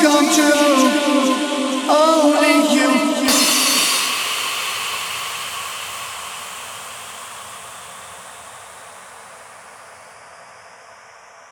dreams come true.